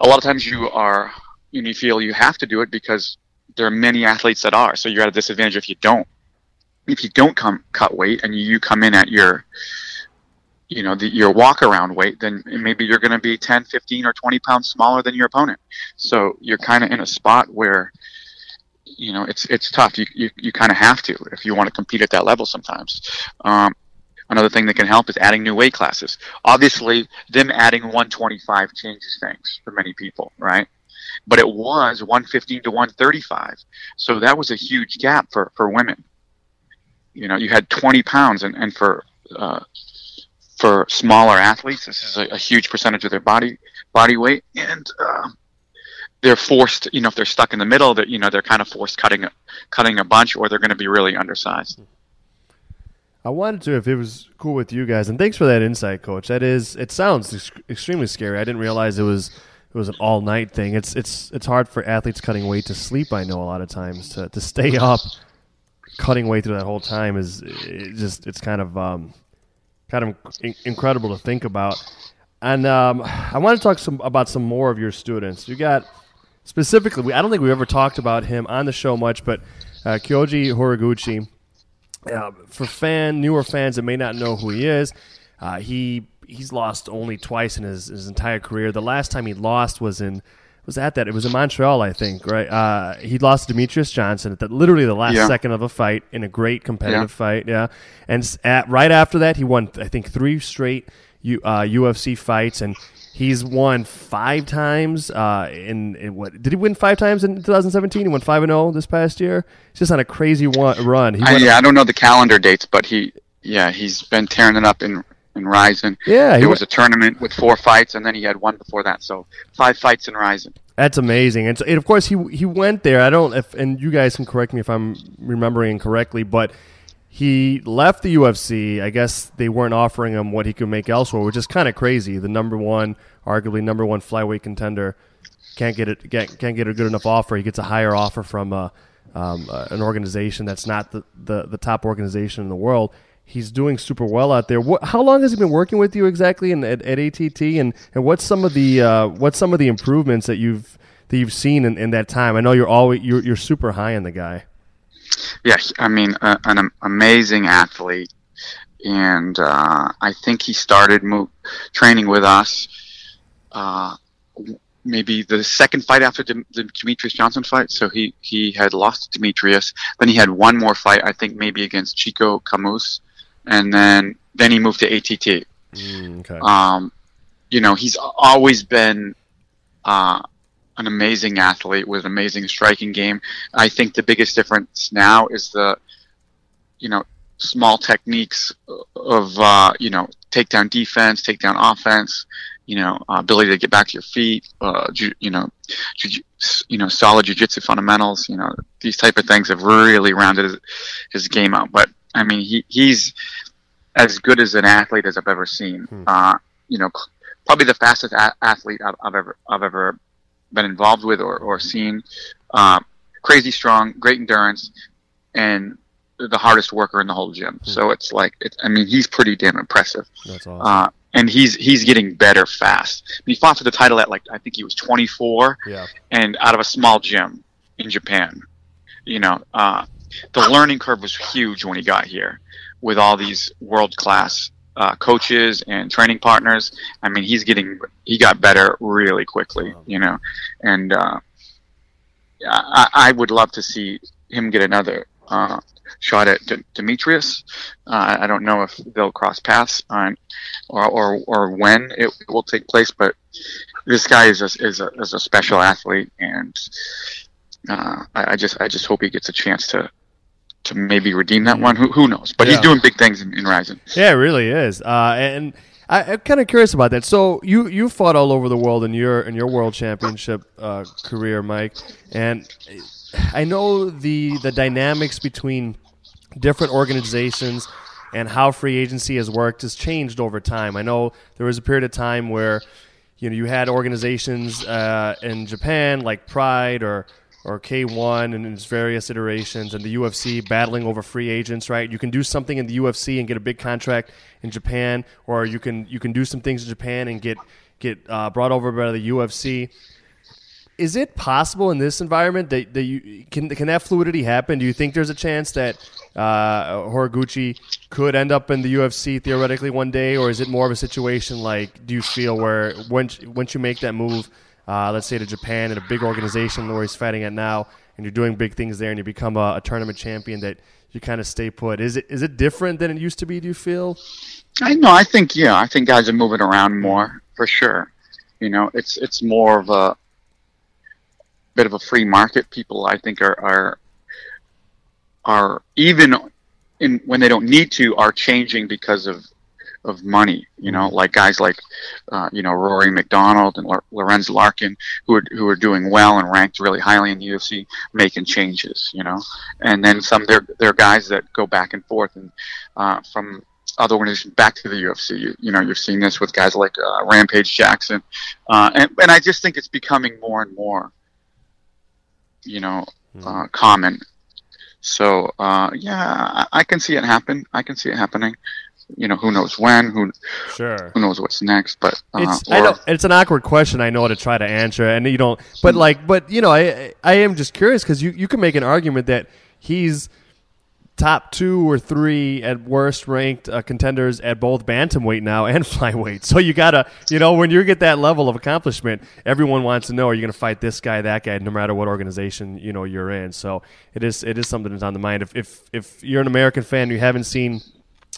a lot of times you are, you feel you have to do it because there are many athletes that are, so you're at a disadvantage if you don't. If you don't come cut weight and you come in at your, you know, the, your walk around weight, then maybe you're going to be ten, fifteen or twenty pounds smaller than your opponent. So you're kind of in a spot where, you know, it's, it's tough. You, you, you kind of have to, if you want to compete at that level sometimes. Um, another thing that can help is adding new weight classes. Obviously them adding one twenty-five changes things for many people, right? But it was one fifteen to one thirty-five. So that was a huge gap for, for women. You know, you had twenty pounds, and, and for uh, for smaller athletes, this is a, a huge percentage of their body body weight, and uh, they're forced. You know, if they're stuck in the middle, that you know they're kind of forced cutting cutting a bunch, or they're going to be really undersized. I wanted to, if it was cool with you guys, and thanks for that insight, Coach. That is, it sounds ex extremely scary. I didn't realize it was it was an all night thing. It's it's it's hard for athletes cutting weight to sleep. I know a lot of times to to stay up. Cutting weight through that whole time is it just it's kind of um, kind of in incredible to think about. And um, I want to talk some about some more of your students. You got specifically, I don't think we ever talked about him on the show much, but uh, Kyoji Horiguchi. Uh, for fan newer fans that may not know who he is, uh, he he's lost only twice in his, his entire career. The last time he lost was in. Was at that. It was in Montreal, I think, right? Uh, he lost Demetrius Johnson at the, literally the last yeah. second of a fight in a great competitive yeah. fight, yeah. And at, right after that, he won, I think, three straight U, uh, U F C fights, and he's won five times. Uh, in, in what did he win five times in twenty seventeen? He won five and zero this past year. He's just on a crazy one, run. He I, yeah, I don't know the calendar dates, but he, yeah, he's been tearing it up in. In Rising, yeah, it was a tournament with four fights, and then he had one before that, so five fights in Rising. That's amazing, and, so, and of course he he went there. I don't, if, and you guys can correct me if I'm remembering incorrectly, but he left the U F C. I guess they weren't offering him what he could make elsewhere, which is kind of crazy. The number one, arguably number one flyweight contender can't get it, can't, can't get a good enough offer. He gets a higher offer from uh, um, uh, an organization that's not the, the the top organization in the world. He's doing super well out there. What, how long has he been working with you exactly in, at, at A T T, and, and what's some of the uh, what's some of the improvements that you've that you've seen in, in that time? I know you're always you're, you're super high on the guy. Yeah, I mean, uh, an amazing athlete. and uh, I think he started mo training with us uh, maybe the second fight after the Demetrius Johnson fight. So he, he had lost to Demetrius. Then he had one more fight, I think maybe against Chico Camus. And then, then he moved to A T T. Mm, okay. Um, you know, he's always been uh, an amazing athlete with an amazing striking game. I think the biggest difference now is the, you know, small techniques of, uh, you know, takedown defense, takedown offense, you know, uh, ability to get back to your feet, uh, ju you know, ju you know, solid jiu-jitsu fundamentals, you know, these type of things have really rounded his, his game out. But I mean, he he's as good as an athlete as I've ever seen. Hmm. Uh, you know, probably the fastest a athlete I've, I've ever I've ever been involved with or or seen. Uh, crazy strong, great endurance, and the hardest worker in the whole gym. Hmm. So it's like, it's, I mean, he's pretty damn impressive. That's awesome. Uh, and he's he's getting better fast. I mean, he fought for the title at like, I think he was twenty-four, yeah, and out of a small gym in Japan. You know, uh, the learning curve was huge when he got here, with all these world class uh, coaches and training partners. I mean, he's getting he got better really quickly. Wow. You know, and uh, I, I would love to see him get another Uh, shot at D Demetrius. Uh, I don't know if they'll cross paths on, or, or or when it will take place, but this guy is a, is a, is a special athlete, and uh, I, I just I just hope he gets a chance to to maybe redeem that one. Who who knows? But yeah, he's doing big things in, in Rising. Yeah, it really is. Uh, and I, I'm kind of curious about that. So you you fought all over the world in your in your world championship uh, career, Mike, and I know the the dynamics between different organizations and how free agency has worked has changed over time. I know there was a period of time where, you know, you had organizations uh, in Japan like Pride or or K one and its various iterations, and the U F C battling over free agents, right? You can do something in the U F C and get a big contract in Japan, or you can you can do some things in Japan and get get uh, brought over by the U F C. Is it possible in this environment that, that you can can that fluidity happen? Do you think there's a chance that uh, Horiguchi could end up in the U F C theoretically one day, or is it more of a situation like, do you feel where once once you make that move, uh, let's say to Japan and a big organization where he's fighting at now, and you're doing big things there, and you become a, a tournament champion, that you kind of stay put? Is it is it different than it used to be? Do you feel? I know. I think yeah. I think guys are moving around more for sure. You know, it's it's more of a bit of a free market. People, I think, are are are even in when they don't need to, are changing because of of money. You know, like guys like uh, you know, Rory McDonald and Lorenz Larkin, who are who are doing well and ranked really highly in the U F C, making changes. You know, and then some. There there are guys that go back and forth and uh, from other organizations back to the U F C. You, you know, you've seen this with guys like uh, Rampage Jackson, uh, and and I just think it's becoming more and more, you know, uh, common. So, uh, yeah, I, I can see it happen. I can see it happening. You know, who knows when, who, sure. who knows what's next, but, uh, it's, or, I don't, it's an awkward question. I know to try to answer, and you don't, but like, but you know, I, I am just curious, cause you, you can make an argument that he's top two or three at worst ranked uh, contenders at both bantamweight now and flyweight. So you gotta, you know, when you get that level of accomplishment, everyone wants to know, are you gonna fight this guy, that guy, no matter what organization, you know, you're in. So it is it is something that's on the mind. If if if you're an American fan, you haven't seen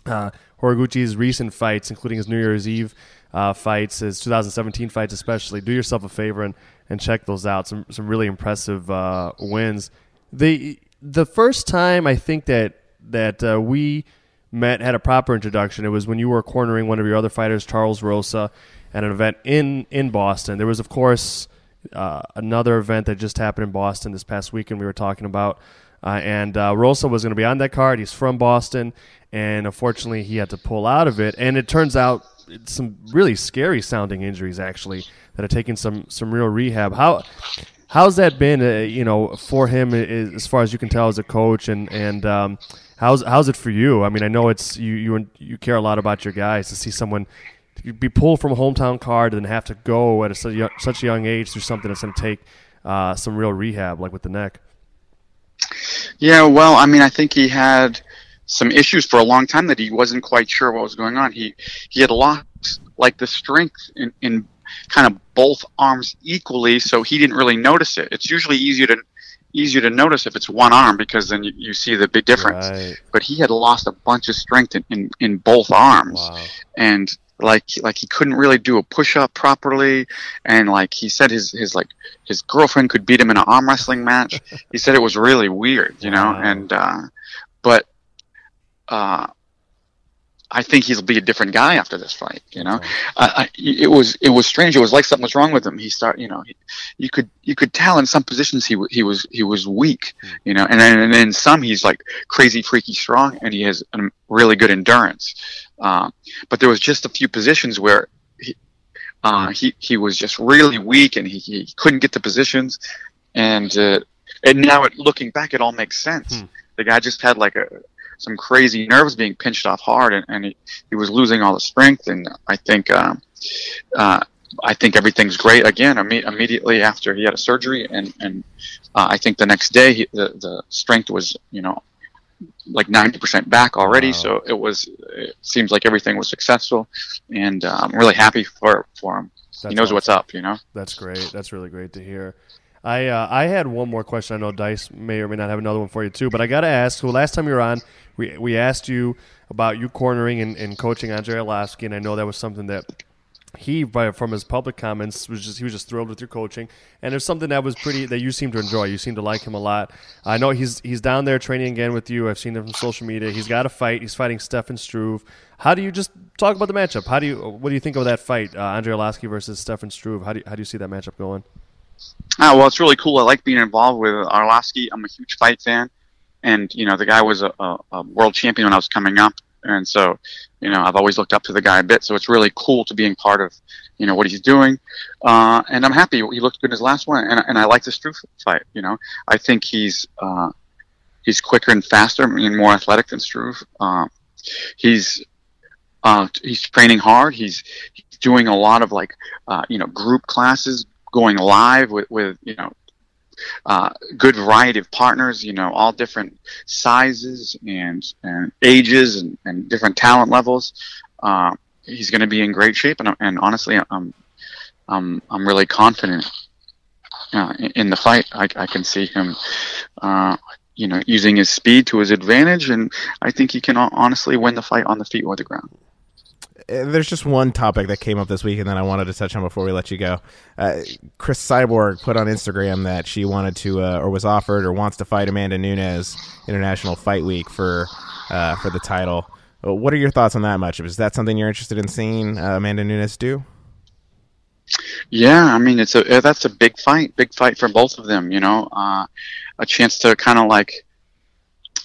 uh, Horiguchi's recent fights, including his New Year's Eve uh, fights, his two thousand seventeen fights especially, do yourself a favor and and check those out. Some some really impressive uh, wins. They. The first time I think that that uh, we met, had a proper introduction, it was when you were cornering one of your other fighters, Charles Rosa, at an event in, in Boston. There was, of course, uh, another event that just happened in Boston this past weekend we were talking about. Uh, and uh, Rosa was going to be on that card. He's from Boston, and unfortunately he had to pull out of it. And it turns out some really scary-sounding injuries, actually, that are taking some, some real rehab. How... How's that been, uh, you know, for him, as far as you can tell, as a coach, and and um, how's how's it for you? I mean, I know it's you you you care a lot about your guys. To see someone be pulled from a hometown card and have to go at a, such a young age through something that's going to take uh, some real rehab, like with the neck. Yeah, well, I mean, I think he had some issues for a long time that he wasn't quite sure what was going on. He he had lost like the strength in, in kind of both arms equally, so he didn't really notice it. It's usually easier to easier to notice if it's one arm, because then you, you see the big difference. Right. But he had lost a bunch of strength in, in, in both arms. Wow. And like like he couldn't really do a push up properly, and like he said his, his like his girlfriend could beat him in an arm wrestling match. He said it was really weird, you know. Wow. And uh but uh I think he'll be a different guy after this fight, you know. Right. Uh, I, it was it was strange. It was like something was wrong with him. He started, you know, he, you could you could tell in some positions he he was he was weak, you know, and then and in some he's like crazy freaky strong, and he has a really good endurance. Uh, but there was just a few positions where he uh, he he was just really weak, and he, he couldn't get the positions, and uh, and now it, looking back, it all makes sense. Hmm. The guy just had like a. some crazy nerves being pinched off hard, and, and he, he was losing all the strength. And I think um, uh, I think everything's great again. Imme immediately after he had a surgery, and and uh, I think the next day he, the the strength was, you know, like ninety percent back already. Wow. So it was. It seems like everything was successful, and uh, I'm really happy for for him. That's he knows awesome. what's up. You know, that's great. That's really great to hear. I uh, I had one more question. I know Dice may or may not have another one for you too, but I got to ask. So last time you were on, we we asked you about you cornering and, and coaching Andrei Arlovski, and I know that was something that he, by, from his public comments, was just he was just thrilled with your coaching. And there's something that was pretty that you seem to enjoy. You seem to like him a lot. I know he's he's down there training again with you. I've seen him from social media. He's got a fight. He's fighting Stefan Struve. How do you just talk about the matchup? How do you what do you think of that fight, uh, Andrei Arlovski versus Stefan Struve? How do you, how do you see that matchup going? Ah, well, it's really cool. I like being involved with Arlovski. I'm a huge fight fan, and you know the guy was a, a, a world champion when I was coming up, and so you know I've always looked up to the guy a bit. So it's really cool to being part of you know what he's doing, uh, and I'm happy he looked good in his last one, and and I like the Struve fight. You know, I think he's uh, he's quicker and faster and more athletic than Struve. Uh, he's uh, he's training hard. He's, he's doing a lot of like uh, you know group classes. Going live with, with you know, uh, good variety of partners, you know, all different sizes and, and ages and, and different talent levels. Uh, he's going to be in great shape, and, and honestly, I'm, I'm, I'm really confident uh, in, in the fight. I, I can see him, uh, you know, using his speed to his advantage, and I think he can honestly win the fight on the feet or the ground. There's just one topic that came up this week, and then I wanted to touch on before we let you go. Uh, Chris Cyborg put on Instagram that she wanted to, uh, or was offered, or wants to fight Amanda Nunes International Fight Week for uh, for the title. What are your thoughts on that matchup? Is that something you're interested in seeing uh, Amanda Nunes do? Yeah, I mean, it's a that's a big fight, big fight for both of them. You know, uh, a chance to kind of like.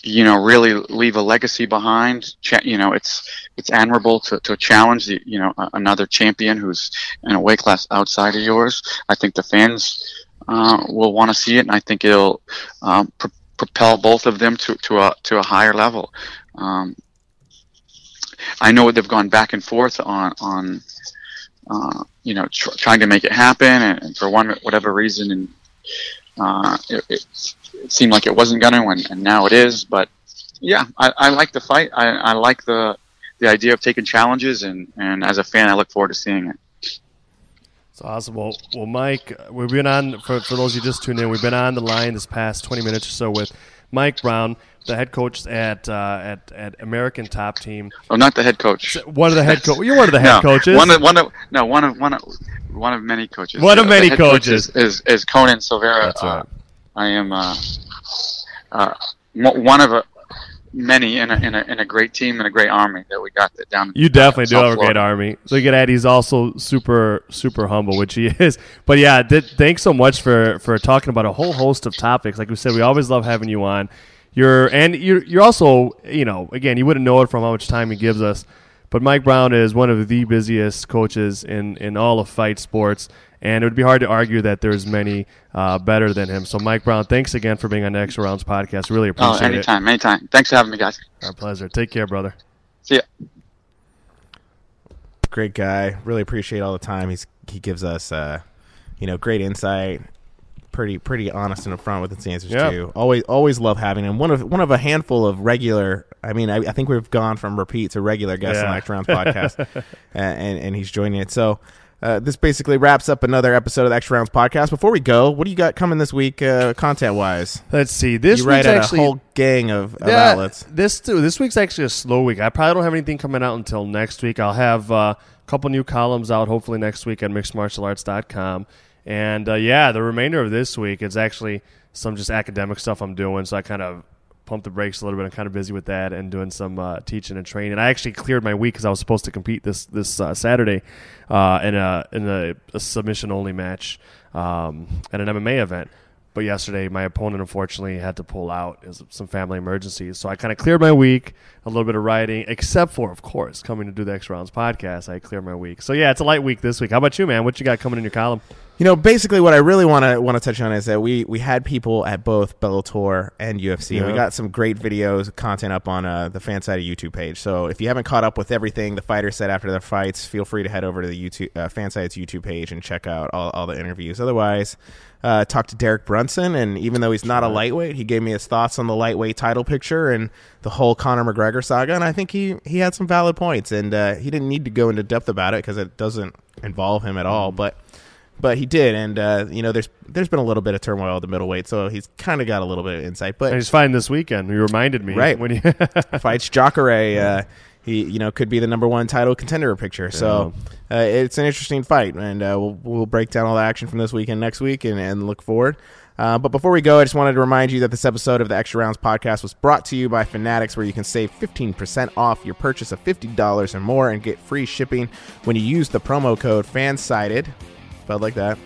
You know, really leave a legacy behind. You know, it's it's admirable to, to challenge the you know another champion who's in a weight class outside of yours. I think the fans uh, will want to see it, and I think it'll um, pr propel both of them to to a to a higher level. Um, I know they've gone back and forth on on uh, you know tr trying to make it happen, and, and for one whatever reason, and uh, it, it's. It seemed like it wasn't going to, and, and now it is. But yeah, I, I like the fight. I, I like the the idea of taking challenges, and, and as a fan, I look forward to seeing it. It's awesome. Well, well, Mike, we've been on for for those who just tuned in. We've been on the line this past twenty minutes or so with Mike Brown, the head coach at uh, at at American Top Team. Oh, not the head coach. One of the head coach. You're one of the head no, coaches. One of one of no one of one of one of many coaches. One of many the head coaches coach is, is is Conan Silvera. That's right. Uh, I am uh, uh, one of a, many in a, in, a, in a great team and a great army that we got that down. You definitely do have a great army. So you get at he's also super, super humble, which he is. But, yeah, th thanks so much for, for talking about a whole host of topics. Like we said, we always love having you on. You're, and you're, you're also, you know, again, you wouldn't know it from how much time he gives us. But Mike Brown is one of the busiest coaches in, in all of fight sports, and it would be hard to argue that there's many uh, better than him. So, Mike Brown, thanks again for being on the Extra Rounds podcast. Really appreciate it. Oh, anytime, it. anytime. Thanks for having me, guys. Our pleasure. Take care, brother. See ya. Great guy. Really appreciate all the time he's he gives us. Uh, you know, great insight. pretty pretty honest and upfront with its answers yeah. too. Always always love having him. One of one of a handful of regular. I mean, I, I think we've gone from repeat to regular guests yeah. on the Extra Rounds podcast, uh, and and he's joining it. So uh, this basically wraps up another episode of the Extra Rounds podcast. Before we go, what do you got coming this week, uh, content wise? Let's see. This you write out a whole gang of, of yeah, outlets. This too, this week's actually a slow week. I probably don't have anything coming out until next week. I'll have. Uh, couple new columns out hopefully next week at mixed martial arts dot com. And uh, yeah, the remainder of this week is actually some just academic stuff I'm doing. So I kind of pumped the brakes a little bit. I'm kind of busy with that and doing some uh, teaching and training. I actually cleared my week because I was supposed to compete this this uh, Saturday uh, in a in a, a submission-only match um, at an M M A event. But yesterday, my opponent, unfortunately, had to pull out. It was some family emergencies. So I kind of cleared my week, a little bit of writing, except for, of course, coming to do the Extra Rounds podcast. I cleared my week. So, yeah, it's a light week this week. How about you, man? What you got coming in your column? You know, basically what I really want to want to touch on is that we, we had people at both Bellator and U F C. Yeah. We got some great videos, content up on uh, the FANSIDED YouTube page. So if you haven't caught up with everything the fighters said after their fights, feel free to head over to the YouTube uh, FANSIDED's YouTube page and check out all, all the interviews. Otherwise, uh, talk to Derek Brunson, and even though he's not a lightweight, he gave me his thoughts on the lightweight title picture and the whole Conor McGregor saga, and I think he, he had some valid points, and uh, he didn't need to go into depth about it because it doesn't involve him at all, but... But he did, and uh, you know, there's there's been a little bit of turmoil at the middleweight, so he's kind of got a little bit of insight. But he's fine this weekend. You reminded me, right? When he fights Jacare, uh, he you know could be the number one title contender picture. So uh, it's an interesting fight, and uh, we'll we'll break down all the action from this weekend next week, and, and look forward. Uh, but before we go, I just wanted to remind you that this episode of the Extra Rounds podcast was brought to you by Fanatics, where you can save fifteen percent off your purchase of fifty dollars or more and get free shipping when you use the promo code FANSIDED. I'd like that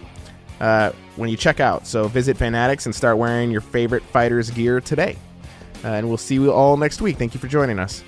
uh, when you check out. So visit Fanatics and start wearing your favorite fighters gear today. Uh, and we'll see you all next week. Thank you for joining us.